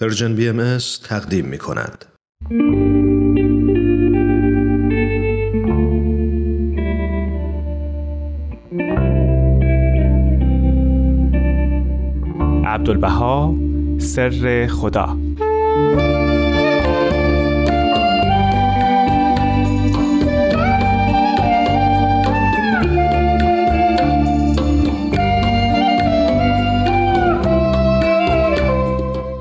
پرژن BMS تقدیم می کند. عبدالبهاء سر خدا.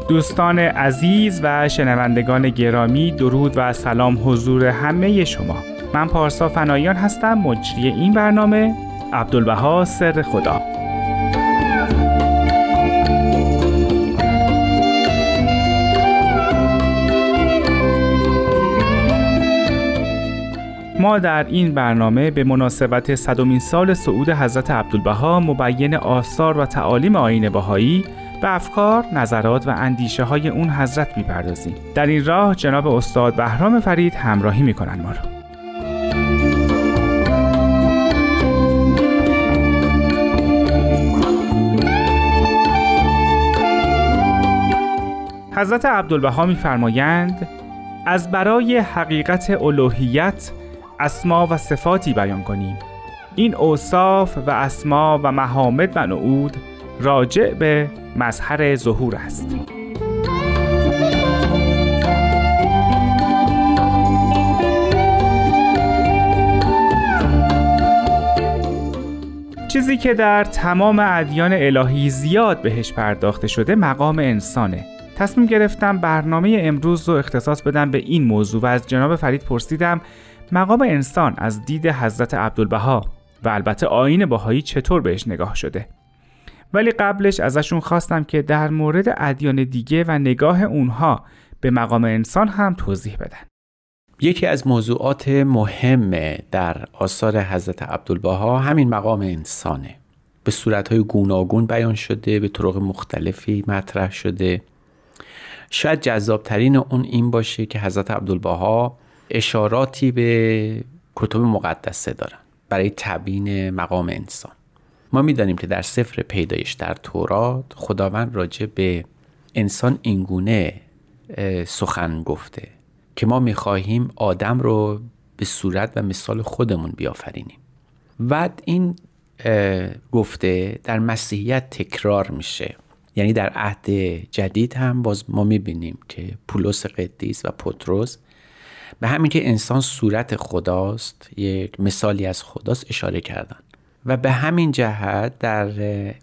دوستان عزیز و شنوندگان گرامی، درود و سلام حضور همه شما. من پارسا فنایان هستم، مجری این برنامه عبدالبهاء سر خدا. ما در این برنامه به مناسبت 100مین سال صعود حضرت عبدالبهاء، مبین آثار و تعالیم آیین بهائی، به افکار، نظرات و اندیشه های اون حضرت می‌پردازیم. در این راه جناب استاد بهرام فرید همراهی می‌کنن ما رو. حضرت عبدالبهاء می‌فرمایند: از برای حقیقت الوهیت اسما و صفاتی بیان کنیم. این اوصاف و اسما و محامد و نعود راجع به مظهر ظهور است. چیزی که در تمام ادیان الهی زیاد بهش پرداخته شده مقام انسانه. تصمیم گرفتم برنامه امروز رو اختصاص بدم به این موضوع و از جناب فرید پرسیدم مقام انسان از دید حضرت عبدالبهاء و البته آیین بهائی چطور بهش نگاه شده. ولی قبلش ازشون خواستم که در مورد ادیان دیگه و نگاه اونها به مقام انسان هم توضیح بدن. یکی از موضوعات مهم در آثار حضرت عبدالبهاء همین مقام انسانه. به صورتهای گوناگون بیان شده، به طرق مختلفی مطرح شده. شاید جذابترین اون این باشه که حضرت عبدالبهاء اشاراتی به کتب مقدسه دارن برای تبیین مقام انسان. ما می‌دانیم که در سفر پیدایش در تورات خداوند راجع به انسان اینگونه سخن گفته که ما می‌خواهیم آدم رو به صورت و مثال خودمون بیافرینیم. و این گفته در مسیحیت تکرار میشه، یعنی در عهد جدید هم باز ما می‌بینیم که پولس قدیس و پتروس به همین که انسان صورت خداست، یک مثالی از خداست اشاره کردن. و به همین جهت در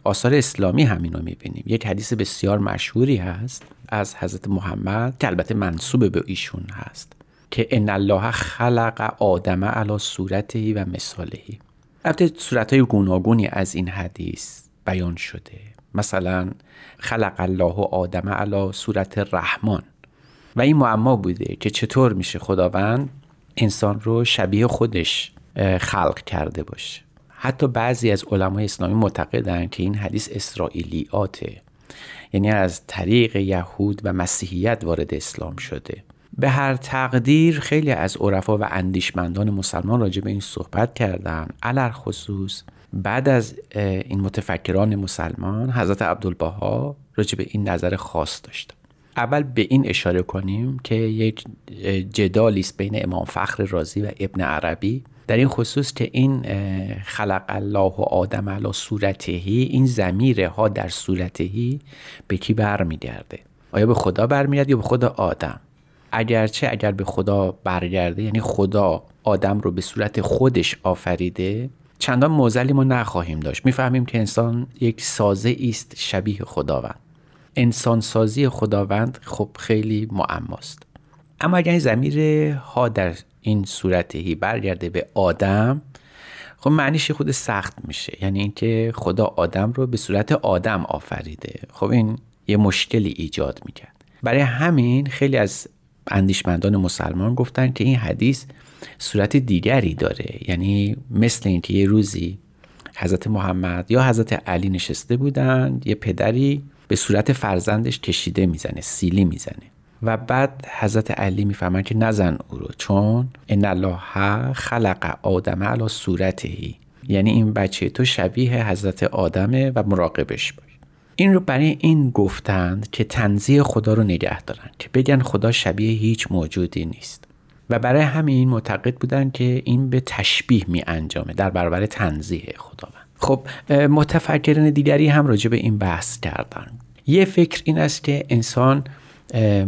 آثار اسلامی همین رو می‌بینیم. یک حدیث بسیار مشهوری هست از حضرت محمد که البته منسوب به ایشون هست که ان الله خلق آدم علی صورته و مثاله. البته صورت‌های گوناگونی از این حدیث بیان شده. مثلا خلق الله آدم علی صورت رحمان. و این معما بوده که چطور میشه خداوند انسان رو شبیه خودش خلق کرده باشه. حتی بعضی از علمای اسلامی معتقدند که این حدیث اسرائیلیاته، یعنی از طریق یهود و مسیحیت وارد اسلام شده. به هر تقدیر خیلی از عرفا و اندیشمندان مسلمان راجع به این صحبت کردن. علل خصوص بعد از این متفکران مسلمان حضرت عبدالبهاء راجع به این نظر خاص داشت. اول به این اشاره کنیم که یک جدالی است بین امام فخر رازی و ابن عربی در این خصوص که این خلق الله و آدم علی صورتهی، این ضمیر ها در صورتهی به کی برمیگرده؟ آیا به خدا برمیگرده یا به خدا آدم؟ اگرچه اگر به خدا برگرده، یعنی خدا آدم رو به صورت خودش آفریده، چندان معضلی ما نخواهیم داشت. میفهمیم که انسان یک سازه است شبیه خداوند. انسان سازی خداوند خب خیلی معماست. اما اگر این ضمیر ها در این صورتهی برگرده به آدم، خب معنیش خود سخت میشه، یعنی اینکه خدا آدم رو به صورت آدم آفریده. خب این یه مشکلی ایجاد میکرد. برای همین خیلی از اندیشمندان مسلمان گفتن که این حدیث صورت دیگری داره، یعنی مثل اینکه یه روزی حضرت محمد یا حضرت علی نشسته بودن، یه پدری به صورت فرزندش کشیده میزنه، سیلی میزنه و بعد حضرت علی میفهمن که نزن او رو، چون ان الله خلق آدم علی صورته، یعنی این بچه تو شبیه حضرت آدمه و مراقبش باش. این رو برای این گفتند که تنزیه خدا رو نگه دارن، که بگن خدا شبیه هیچ موجودی نیست و برای همین معتقد بودن که این به تشبیه می انجامه در برابر تنزیه خداوند. خب متفکرین دیگری هم راجع به این بحث کردن. یه فکر این است که انسان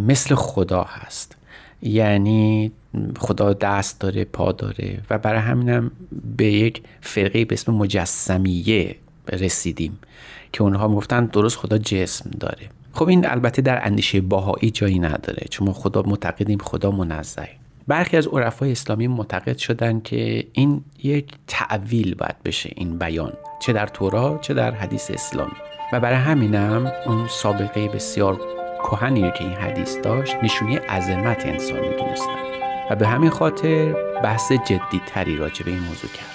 مثل خدا هست، یعنی خدا دست داره، پا داره و برای همینم به یک فرقه به اسم مجسمیه رسیدیم که اونها میگفتن درست خدا جسم داره. خب این البته در اندیشه بهائی جایی نداره، چون ما خدا معتقدیم خدا منزه. برخی از عرفای اسلامی معتقد شدن که این یک تعویل باید بشه، این بیان چه در تورات چه در حدیث اسلامی، و برای همینم اون سابقه بسیار کهنی که این حدیث داشت نشونه عظمت انسان می‌دونستن و به همین خاطر بحث جدی‌تری راجع به این موضوع کرد.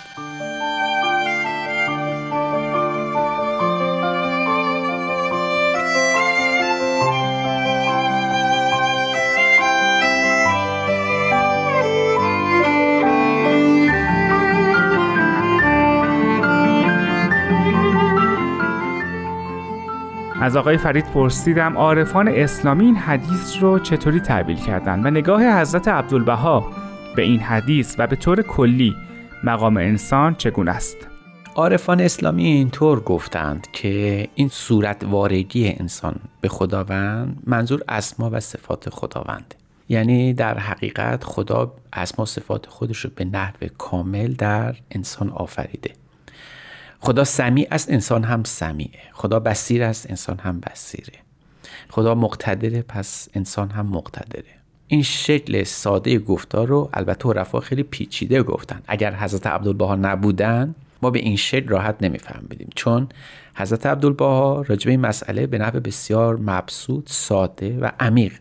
از آقای فرید پرسیدم عارفان اسلامی این حدیث رو چطوری تعبیر کردن و نگاه حضرت عبدالبهاء به این حدیث و به طور کلی مقام انسان چگونه است؟ عارفان اسلامی اینطور گفتند که این صورت وارگی انسان به خداوند منظور اسما و صفات خداونده، یعنی در حقیقت خدا اسما و صفات خودش رو به نحو کامل در انسان آفریده. خدا سمیع است، انسان هم سمیعه. خدا بصیر است، انسان هم بصیره. خدا مقتدره، پس انسان هم مقتدره. این شکل ساده گفتار رو البته عرفا خیلی پیچیده گفتن. اگر حضرت عبدالبها نبودن ما به این شکل راحت نمیفهمیدیم، چون حضرت عبدالبها راجع به این مسئله به نحو بسیار مبسوط، ساده و عمیق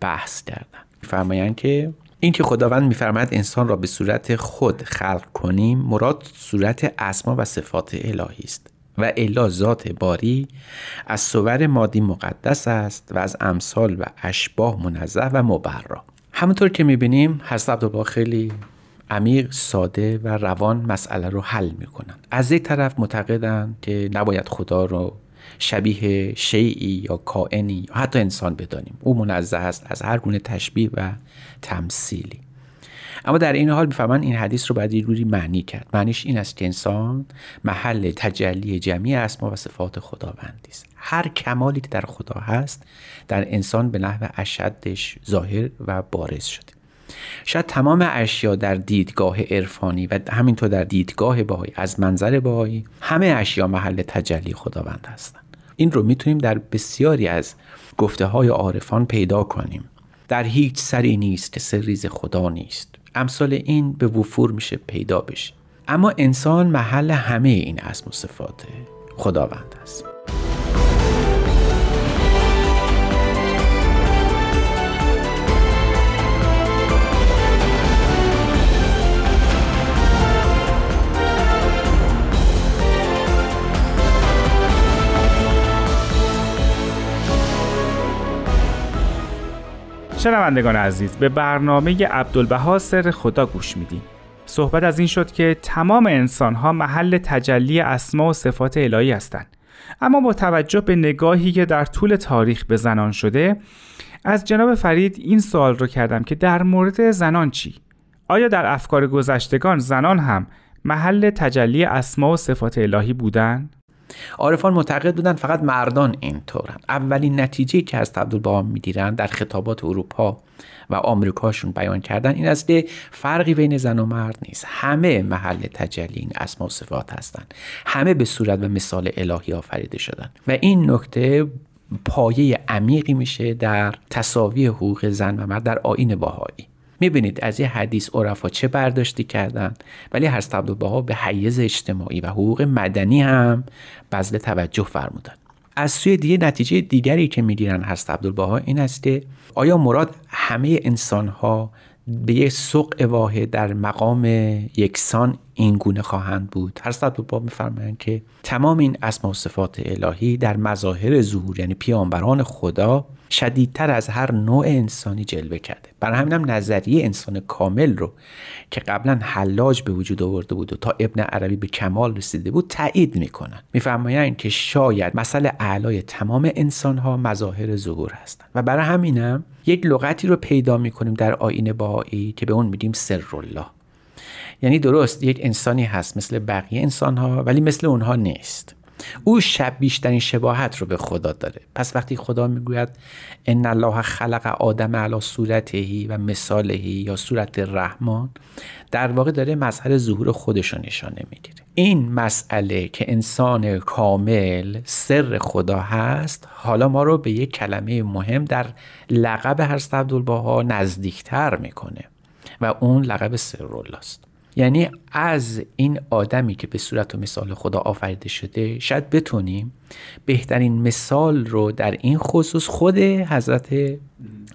بحث کردن. می‌فرمایند که این که خداوند می‌فرماید انسان را به صورت خود خلق کنیم، مراد صورت اسما و صفات الهی است و الا ذات باری از صور مادی مقدس است و از امثال و اشباه منزه و مبرا. همونطور که می‌بینیم حضرت عبدالبهاء خیلی عمیق، ساده و روان مسئله رو حل می‌کنند. از یک طرف معتقدند که نباید خدا رو شبیه شیئی یا کائنی یا حتی انسان بدانیم، او منزه است از هر گونه تشبیه و تمثیلی. اما در این حال میفهمن این حدیث رو باید یه جوری معنی کرد. معنیش این است که انسان محل تجلی جمعی اسما و صفات خداوندی است. هر کمالی که در خدا هست در انسان به نحو اشدش ظاهر و بارز شده. شاید تمام اشیا در دیدگاه عرفانی و همینطور در دیدگاه بهائی، از منظر بهائی همه اشیا محل تجلی خداوند هستند. این رو میتونیم در بسیاری از گفته های عارفان پیدا کنیم. در هیچ سری نیست که سرریز خدا نیست. امثال این به وفور میشه پیدا بشه. اما انسان محل همه این اسم و صفات خداوند است. شنوندگان عزیز، به برنامه عبدالبهاء سر خدا گوش میدیم. صحبت از این شد که تمام انسان‌ها محل تجلی اسما و صفات الهی هستند. اما با توجه به نگاهی که در طول تاریخ به زنان شده، از جناب فرید این سوال رو کردم که در مورد زنان چی؟ آیا در افکار گذشتگان زنان هم محل تجلی اسما و صفات الهی بودند؟ عارفان معتقد بودن فقط مردان اینطورن. اولین نتیجه که از عبدالبهاء می‌گیرن در خطابات اروپا و آمریکاشون بیان کردن این است که فرقی بین زن و مرد نیست، همه محل تجلی این اسما و صفات هستند، همه به صورت و مثال الهی آفریده شدن. و این نکته پایه عمیقی میشه در تساوی حقوق زن و مرد در آیین بهائی. میبینید از این حدیث عرفا چه برداشتی کردن، ولی حضرت عبدالبهاء به حیز اجتماعی و حقوق مدنی هم بذل توجه فرمودن. از سوی دیگه نتیجه دیگری که میگیرن حضرت عبدالبهاء این است که آیا مراد همه انسان‌ها به یک سقف واحد در مقام یکسان این گونه خواهند بود. هر صد باب می‌فرمایند که تمام این اسما و صفات الهی در مظاهر ظهور، یعنی پیامبران خدا، شدیدتر از هر نوع انسانی جلوه کرده. برای همین هم نظریه انسان کامل رو که قبلا حلاج به وجود آورده بود و تا ابن عربی به کمال رسیده بود تایید میکنن. میفرمایند که شاید مسئله اعلای تمام انسانها مظاهر ظهور هستند و برای همین هم یک لغتی رو پیدا میکنیم در آیین بهائی که به اون میگیم سرالله. یعنی درست یک انسانی هست مثل بقیه انسانها ولی مثل اونها نیست. او بیشترین شباهت رو به خدا داره. پس وقتی خدا میگوید ان الله خلق آدم علی صورته و مثاله یا صورت رحمان، در واقع داره مظهر ظهور خودش رو نشانه میگیره. این مسئله که انسان کامل سر خدا هست حالا ما رو به یک کلمه مهم در لقب حضرت عبدالبهاء نزدیکتر میکنه و اون لقب سرالله است. یعنی از این آدمی که به صورت و مثال خدا آفریده شده شاید بتونیم بهترین مثال رو در این خصوص خود حضرت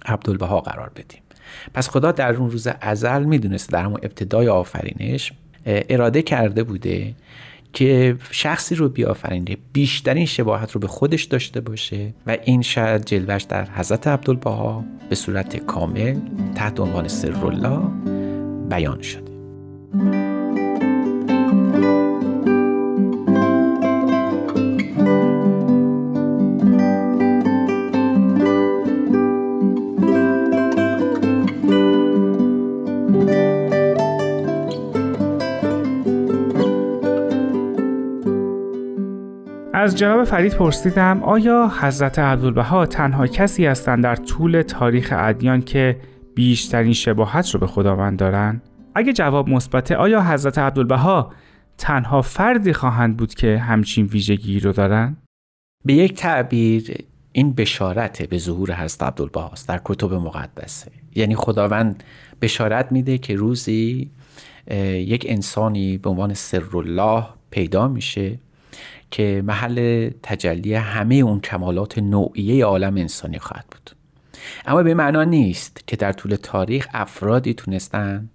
عبدالبهاء قرار بدیم. پس خدا در اون روز ازل میدونست، در همون ابتدای آفرینش اراده کرده بوده که شخصی رو بیافرینه بیشترین شباهت رو به خودش داشته باشه و این شاید جلوه‌اش در حضرت عبدالبهاء به صورت کامل تحت عنوان سرالله بیان شد. از جناب فرید پرسیدم آیا حضرت عبدالبهاء تنها کسی هستند در طول تاریخ ادیان که بیشترین شباهت رو به خداوند دارند؟ اگه جواب مثبته، آیا حضرت عبدالبهاء تنها فردی خواهند بود که همچین ویژگی رو دارن؟ به یک تعبیر این بشارت به ظهور حضرت عبدالبهاء است در کتب مقدسه. یعنی خداوند بشارت میده که روزی یک انسانی به عنوان سرالله پیدا میشه که محل تجلی همه اون کمالات نوعیه عالم انسانی خواهد بود. اما به معنا نیست که در طول تاریخ افرادی تونستن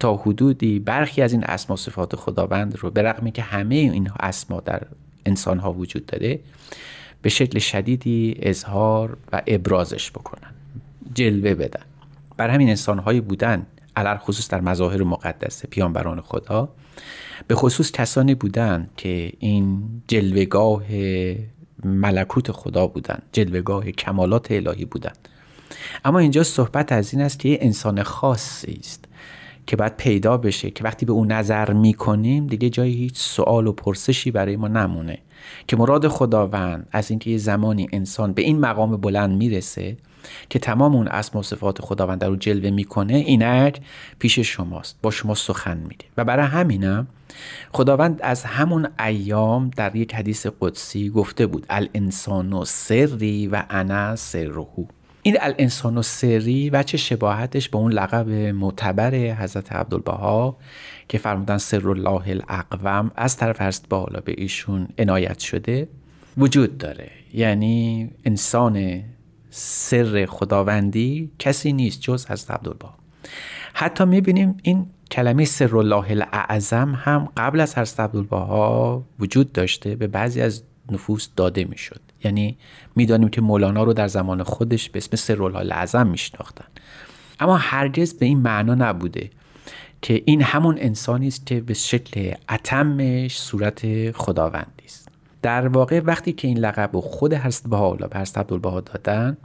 تا حدودی برخی از این اسما صفات خداوند رو، به رغم اینکه همه این اسما در انسان ها وجود داره، به شکل شدیدی اظهار و ابرازش بکنن، جلوه بدن. بر همین انسان هایی بودن، علل خصوص در مظاهر مقدسه پیامبران خدا، به خصوص کسانی بودن که این جلوهگاه ملکوت خدا بودن، جلوهگاه کمالات الهی بودن. اما اینجا صحبت از این است که یه انسان خاصی است که باید پیدا بشه که وقتی به اون نظر میکنیم دیگه جای هیچ سوال و پرسشی برای ما نمونه، که مراد خداوند از اینکه یه زمانی انسان به این مقام بلند میرسه که تمام اون اسما و صفات خداوند رو جلوه میکنه، اینک پیش شماست، با شما سخن میده. و برای همینم خداوند از همون ایام در یک حدیث قدسی گفته بود الانسان سری و انا سره. این الانسان سری وچه شباهتش با اون لقب معتبر حضرت عبدالبها که فرمودن سرالله الاقوم، از طرف حضرت بهاءالله به ایشون عنایت شده، وجود داره. یعنی انسان سر خداوندی کسی نیست جز حضرت عبدالبها. حتی میبینیم این کلمه سرالله الاعظم هم قبل از حضرت عبدالبها وجود داشته، به بعضی از نفوس داده میشد. یعنی میدانیم که مولانا رو در زمان خودش به اسم سرالله الاعظم میشناختن، اما هرگز به این معنا نبوده که این همون انسانی است که به شکل اتمش صورت خداوندی است. در واقع وقتی که این لقب رو خود حضرت بهاءالله به حضرت عبدالبها دادن،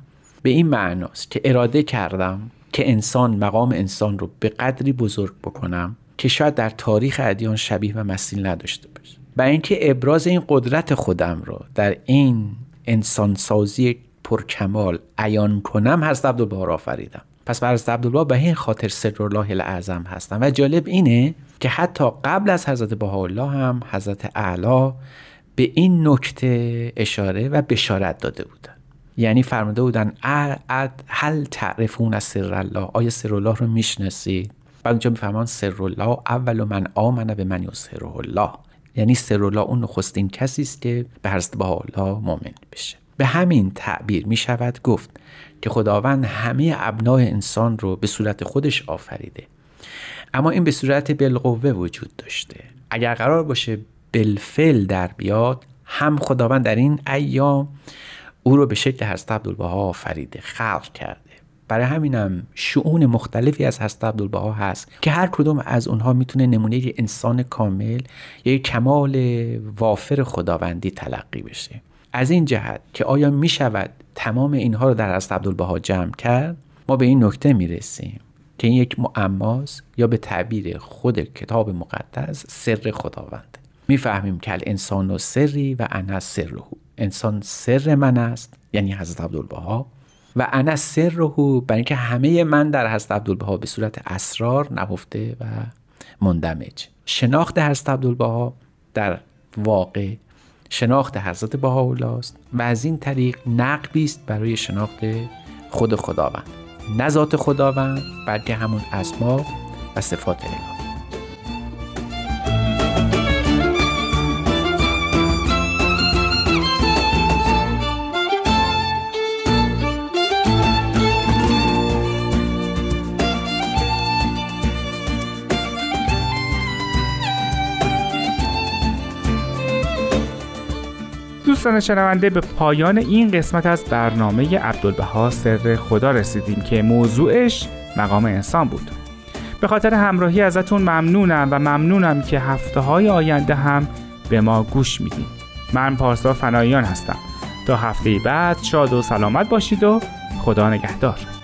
به این معناست که اراده کردم که انسان، مقام انسان رو به قدری بزرگ بکنم که شاید در تاریخ ادیان شبیه و مثیل نداشته باشه. و اینکه ابراز این قدرت خودم رو در این انسانسازی پرکمال عیان کنم، حضرت عبدالبهاء را آفریدم. پس حضرت عبدالبهاء به این خاطر سرالله الاعظم هستن. و جالب اینه که حتی قبل از حضرت بهاءالله هم حضرت اعلی به این نکته اشاره و بشارت داده بودن. یعنی فرموده بودن هل تعرفون سرالله، آیا سرالله رو میشناسید؟ بعد اونجا میفهمان سرالله اول من آمن به من یظهره الله، یعنی سرالله اون نخستین کسی است که به حضرت بهاءالله مؤمن بشه. به همین تعبیر می شود گفت که خداوند همه ابناء انسان رو به صورت خودش آفریده، اما این به صورت بالقوه وجود داشته. اگر قرار باشه بالفعل در بیاد، هم خداوند در این ایام او رو به شکل حضرت عبدالبهاء آفریده، خلق کرده. برای همینم شؤون مختلفی از حضرت عبدالبهاء هست که هر کدوم از اونها میتونه نمونه یک انسان کامل یا یک کمال وافر خداوندی تلقی بشه. از این جهت که آیا میشود تمام اینها رو در حضرت عبدالبهاء جمع کرد، ما به این نکته میرسیم که این یک معماست، یا به تعبیر خود کتاب مقدس سر خداوند. میفهمیم که الانسان سری و انا سره، انسان سر من است، یعنی حضرت عبدالبهاء، و انا سره، برای اینکه همه من در حضرت عبدالبهاء به صورت اسرار نهفته و مندمج. شناخت حضرت عبدالبهاء در واقع شناخت حضرت بهاءالله است و از این طریق نقبی است برای شناخت خود خداوند، نه ذات خداوند بلکه همون اسما و صفات الهی. دوستان شنونده، به پایان این قسمت از برنامه عبدالبهاء سر خدا رسیدیم که موضوعش مقام انسان بود. به خاطر همراهی ازتون ممنونم و ممنونم که هفته‌های آینده هم به ما گوش میدین. من پارسا فنایان هستم. تا هفته بعد شاد و سلامت باشید و خدا نگهدار.